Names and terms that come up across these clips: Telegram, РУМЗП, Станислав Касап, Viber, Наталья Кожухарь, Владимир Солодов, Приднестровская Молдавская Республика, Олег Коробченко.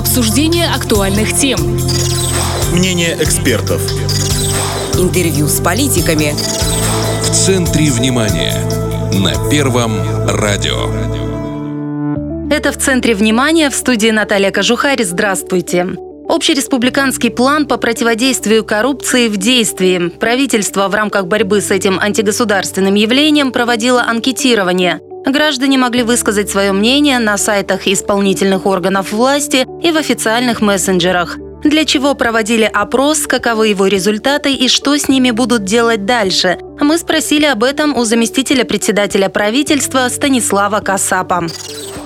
Обсуждение актуальных тем. Мнение экспертов. Интервью с политиками. В центре внимания. На Первом радио. Это «В центре внимания», в студии Наталья Кожухарь. Здравствуйте. Общереспубликанский план по противодействию коррупции в действии. Правительство в рамках борьбы с этим антигосударственным явлением проводило анкетирование. Граждане могли высказать свое мнение на сайтах исполнительных органов власти и в официальных мессенджерах. Для чего проводили опрос, каковы его результаты и что с ними будут делать дальше? Мы спросили об этом у заместителя председателя правительства Станислава Касапа.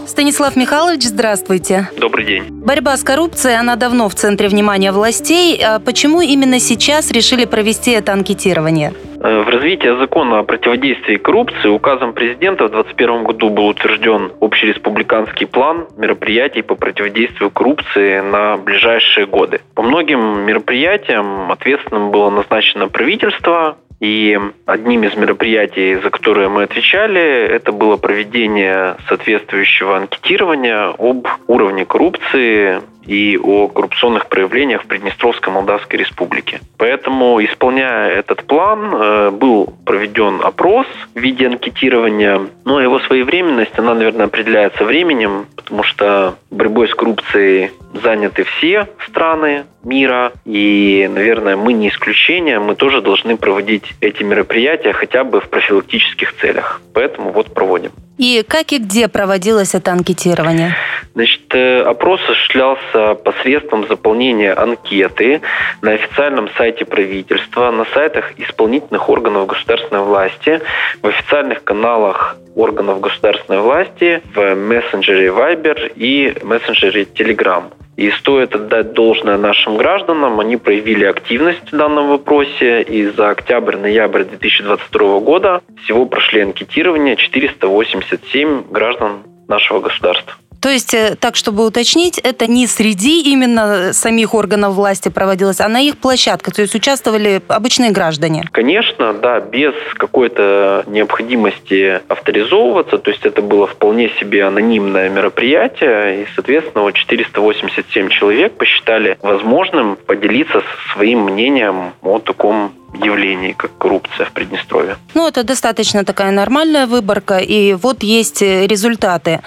Станислав Михайлович, здравствуйте. Добрый день. Борьба с коррупцией, она давно в центре внимания властей. А почему именно сейчас решили провести это анкетирование? В развитии закона о противодействии коррупции указом президента в 2021 году был утвержден общереспубликанский план мероприятий по противодействию коррупции на ближайшие годы. По многим мероприятиям ответственным было назначено правительство, и одним из мероприятий, за которые мы отвечали, это было проведение соответствующего анкетирования об уровне коррупции и о коррупционных проявлениях в Приднестровской Молдавской Республике. Поэтому, исполняя этот план, был проведен опрос в виде анкетирования, но его своевременность, она, наверное, определяется временем, потому что борьбой с коррупцией заняты все страны мира, и, наверное, мы не исключение, мы тоже должны проводить эти мероприятия хотя бы в профилактических целях. Поэтому вот проводим. И как и где проводилось это анкетирование? Значит, опрос осуществлялся посредством заполнения анкеты на официальном сайте правительства, на сайтах исполнительных органов государственной власти, в официальных каналах органов государственной власти, в мессенджере Viber и мессенджере Telegram. И стоит отдать должное нашим гражданам, они проявили активность в данном вопросе, и за октябрь-ноябрь 2022 года всего прошли анкетирование 487 граждан нашего государства. То есть, так чтобы уточнить, это не среди именно самих органов власти проводилось, а на их площадках, то есть участвовали обычные граждане? Конечно, да, без какой-то необходимости авторизовываться, то есть это было вполне себе анонимное мероприятие, и, соответственно, 487 человек посчитали возможным поделиться своим мнением о таком явлений, как коррупция в Приднестровье. Ну, это достаточно такая нормальная выборка, и вот есть результаты.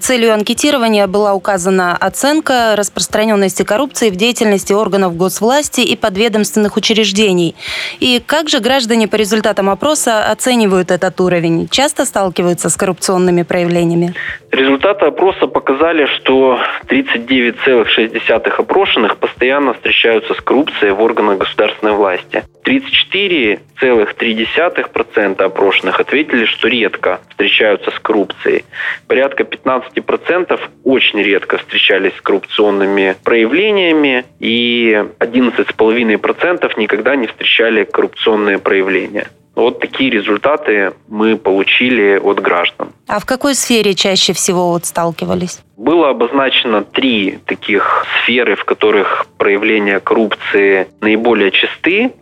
Целью анкетирования была указана оценка распространенности коррупции в деятельности органов госвласти и подведомственных учреждений. И как же граждане по результатам опроса оценивают этот уровень? Часто сталкиваются с коррупционными проявлениями? Результаты опроса показали, что 39,6 опрошенных постоянно встречаются с коррупцией в органах государственной власти. 34,3% опрошенных ответили, что редко встречаются с коррупцией. Порядка 15% очень редко встречались с коррупционными проявлениями, и 11,5% никогда не встречали коррупционные проявления. Вот такие результаты мы получили от граждан. А в какой сфере чаще всего сталкивались? Было обозначено 3 таких сферы, в которых проявления коррупции наиболее часты.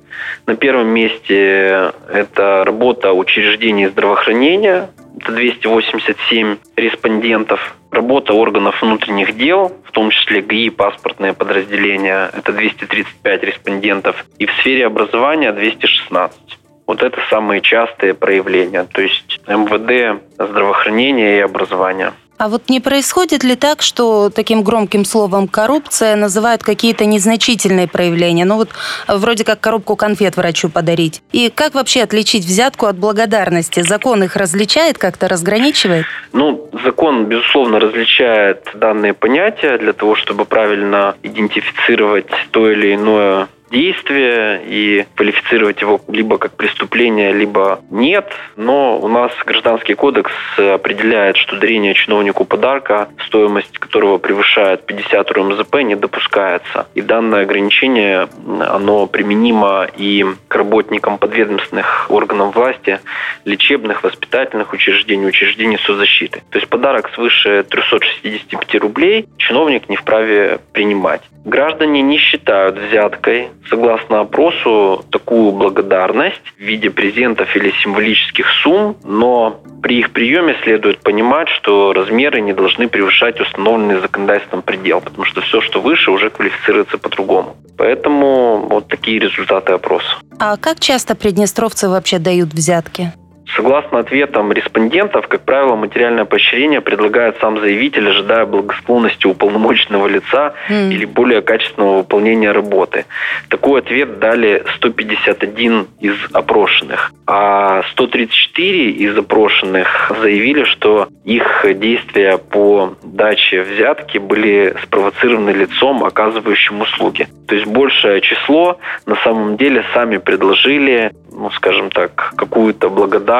На первом месте это работа учреждений здравоохранения, это 287 респондентов, работа органов внутренних дел, в том числе ГИ, паспортные подразделения, это 235 респондентов, и в сфере образования 216. Вот это самые частые проявления, то есть МВД, здравоохранение и образование. А вот не происходит ли так, что таким громким словом «коррупция» называют какие-то незначительные проявления? Ну вот вроде как коробку конфет врачу подарить. И как вообще отличить взятку от благодарности? Закон их различает, как-то разграничивает? Ну, закон, безусловно, различает данные понятия для того, чтобы правильно идентифицировать то или иное действие и квалифицировать его либо как преступление, либо нет. Но у нас Гражданский кодекс определяет, что дарение чиновнику подарка, стоимость которого превышает 50 РУМЗП, не допускается. И данное ограничение, оно применимо и к работникам подведомственных органов власти, лечебных, воспитательных учреждений, учреждений соцзащиты. То есть подарок свыше 365 рублей чиновник не вправе принимать. Граждане не считают взяткой Согласно опросу, такую благодарность в виде презентов или символических сумм, но при их приеме следует понимать, что размеры не должны превышать установленный законодательством предел, потому что все, что выше, уже квалифицируется по-другому. Поэтому вот такие результаты опроса. А как часто приднестровцы вообще дают взятки? Согласно ответам респондентов, как правило, материальное поощрение предлагает сам заявитель, ожидая благосклонности уполномоченного лица или более качественного выполнения работы. Такой ответ дали 151 из опрошенных, а 134 из опрошенных заявили, что их действия по даче взятки были спровоцированы лицом, оказывающим услуги. То есть большее число на самом деле сами предложили, скажем так, какую-то благодарность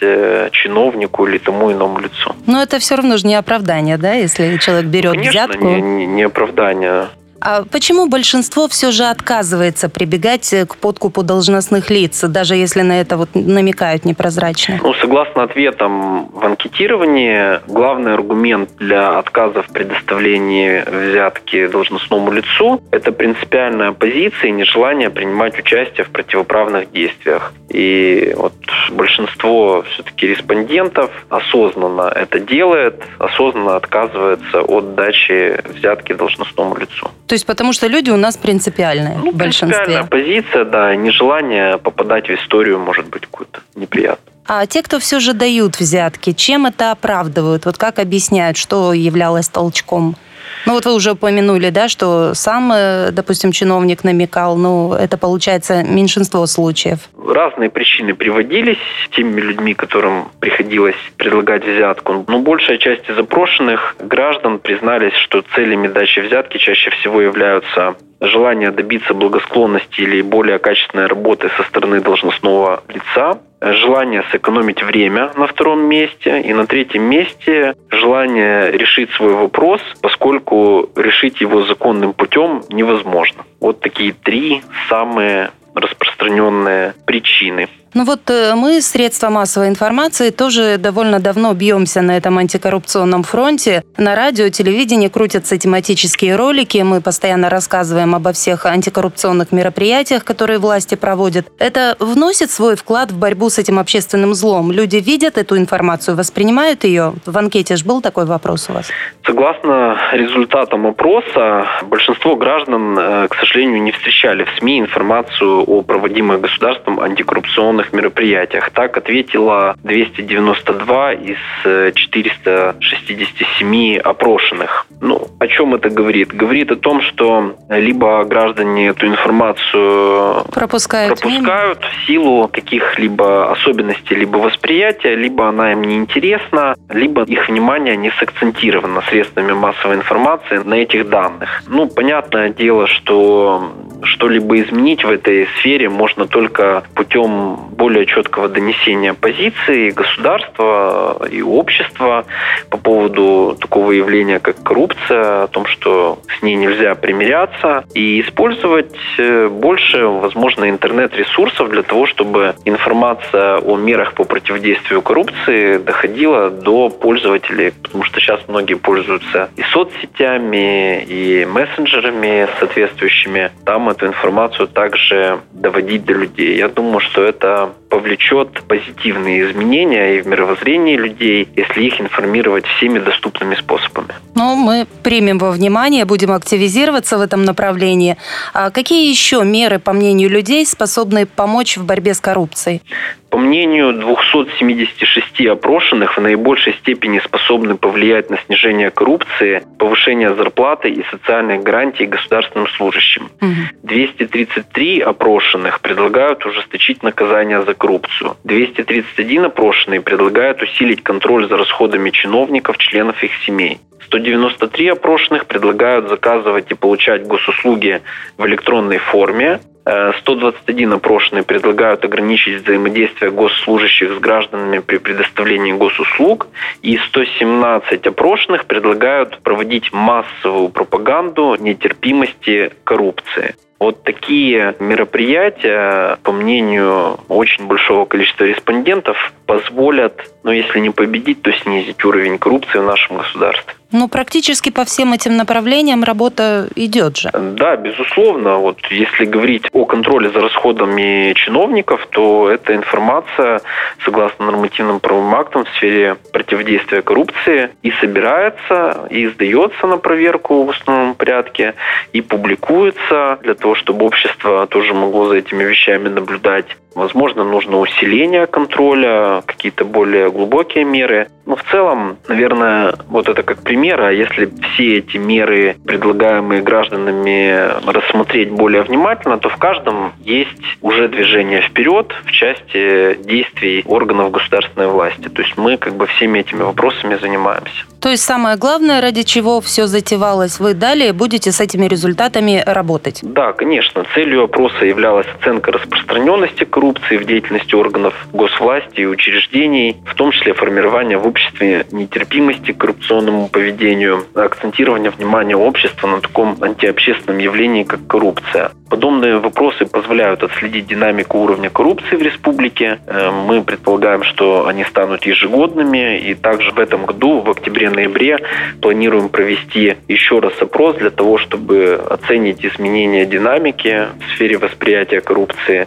чиновнику или тому иному лицу. Но это все равно же не оправдание, да, если человек берет взятку? Конечно, не оправдание. А почему большинство все же отказывается прибегать к подкупу должностных лиц, даже если на это вот намекают непрозрачно? Согласно ответам в анкетировании, главный аргумент для отказа в предоставлении взятки должностному лицу – это принципиальная позиция и нежелание принимать участие в противоправных действиях. И вот большинство все-таки респондентов осознанно это делает, осознанно отказывается от дачи взятки должностному лицу. То есть потому что люди у нас принципиальные в большинстве. Принципиальная позиция, да, нежелание попадать в историю, может быть, какую-то неприятную. А те, кто все же дают взятки, чем это оправдывают? Вот как объясняют, что являлось толчком? Вот вы уже упомянули, да, что сам, допустим, чиновник намекал, это получается меньшинство случаев. Разные причины приводились теми людьми, которым приходилось предлагать взятку. Но большая часть из опрошенных граждан признались, что целями дачи взятки чаще всего являются желание добиться благосклонности или более качественной работы со стороны должностного лица, желание сэкономить время на втором месте и на третьем месте желание решить свой вопрос, поскольку решить его законным путем невозможно. Вот такие три самые распространенные причины. Мы, средства массовой информации, тоже довольно давно бьемся на этом антикоррупционном фронте. На радио, телевидении крутятся тематические ролики. Мы постоянно рассказываем обо всех антикоррупционных мероприятиях, которые власти проводят. Это вносит свой вклад в борьбу с этим общественным злом? Люди видят эту информацию, воспринимают ее? В анкете же был такой вопрос у вас. Согласно результатам опроса, большинство граждан, к сожалению, не встречали в СМИ информацию о проводимых государством антикоррупционных мероприятиях. Так ответило 292 из 467 опрошенных. О чем это говорит? Говорит о том, что либо граждане эту информацию пропускают в силу каких-либо особенностей, либо восприятия, либо она им неинтересна, либо их внимание не сакцентировано средствами массовой информации на этих данных. Понятное дело, что что-либо изменить в этой сфере можно только путем более четкого донесения позиции государства и общества по поводу такого явления, как коррупция, о том, что с ней нельзя примиряться, и использовать больше, возможно, интернет-ресурсов для того, чтобы информация о мерах по противодействию коррупции доходила до пользователей, потому что сейчас многие пользуются и соцсетями, и мессенджерами соответствующими. Там эту информацию также доводить до людей. Я думаю, что это повлечет позитивные изменения и в мировоззрении людей, если их информировать всеми доступными способами. Мы примем во внимание, будем активизироваться в этом направлении. А какие еще меры, по мнению людей, способны помочь в борьбе с коррупцией? По мнению 276 опрошенных, в наибольшей степени способны повлиять на снижение коррупции, повышение зарплаты и социальных гарантий государственным служащим. 233 опрошенных предлагают ужесточить наказание за коррупцию. 231 опрошенный предлагают усилить контроль за расходами чиновников, членов их семей. 193 опрошенных предлагают заказывать и получать госуслуги в электронной форме. 121 опрошенные предлагают ограничить взаимодействие госслужащих с гражданами при предоставлении госуслуг, и 117 опрошенных предлагают проводить массовую пропаганду нетерпимости коррупции. Вот такие мероприятия, по мнению очень большого количества респондентов, позволят, если не победить, то снизить уровень коррупции в нашем государстве. Ну, практически по всем этим направлениям работа идет же. Да, безусловно. Вот если говорить о контроле за расходами чиновников, то эта информация, согласно нормативным правовым актам в сфере противодействия коррупции, и собирается, и сдается на проверку в установленном порядке, и публикуется для того, чтобы общество тоже могло за этими вещами наблюдать. Возможно, нужно усиление контроля, какие-то более глубокие меры. Но в целом, наверное, вот это как пример, а если все эти меры, предлагаемые гражданами, рассмотреть более внимательно, то в каждом есть уже движение вперед в части действий органов государственной власти. То есть мы как бы всеми этими вопросами занимаемся. То есть самое главное, ради чего все затевалось, вы далее будете с этими результатами работать? Да, конечно. Целью опроса являлась оценка распространенности коррупции в деятельности органов госвласти и учреждений, в том числе формирование в обществе нетерпимости к коррупционному поведению, акцентирование внимания общества на таком антиобщественном явлении, как коррупция. Подобные вопросы позволяют отследить динамику уровня коррупции в республике. Мы предполагаем, что они станут ежегодными, и также в этом году, в октябре-ноябре, планируем провести еще раз опрос для того, чтобы оценить изменения динамики в сфере восприятия коррупции.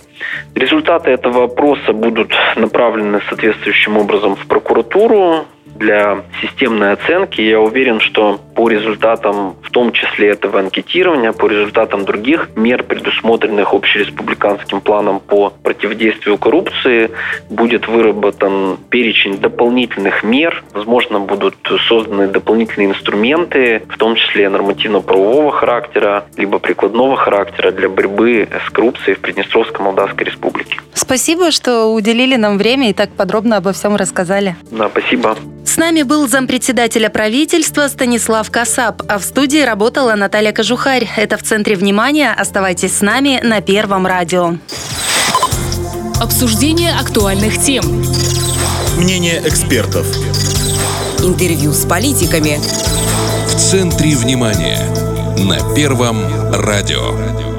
Результаты этого опроса будут направлены соответствующим образом в прокуратуру для системной оценки. Я уверен, что по результатам, в том числе этого анкетирования, по результатам других мер, предусмотренных общереспубликанским планом по противодействию коррупции, будет выработан перечень дополнительных мер. Возможно, будут созданы дополнительные инструменты, в том числе нормативно-правового характера, либо прикладного характера для борьбы с коррупцией в Приднестровской Молдавской Республике. Спасибо, что уделили нам время и так подробно обо всем рассказали. Да, спасибо. С нами был зампредседателя правительства Станислав Касап, а в студии работала Наталья Кожухарь. Это «В центре внимания». Оставайтесь с нами на Первом радио. Обсуждение актуальных тем. Мнение экспертов. Интервью с политиками. «В центре внимания» на Первом радио.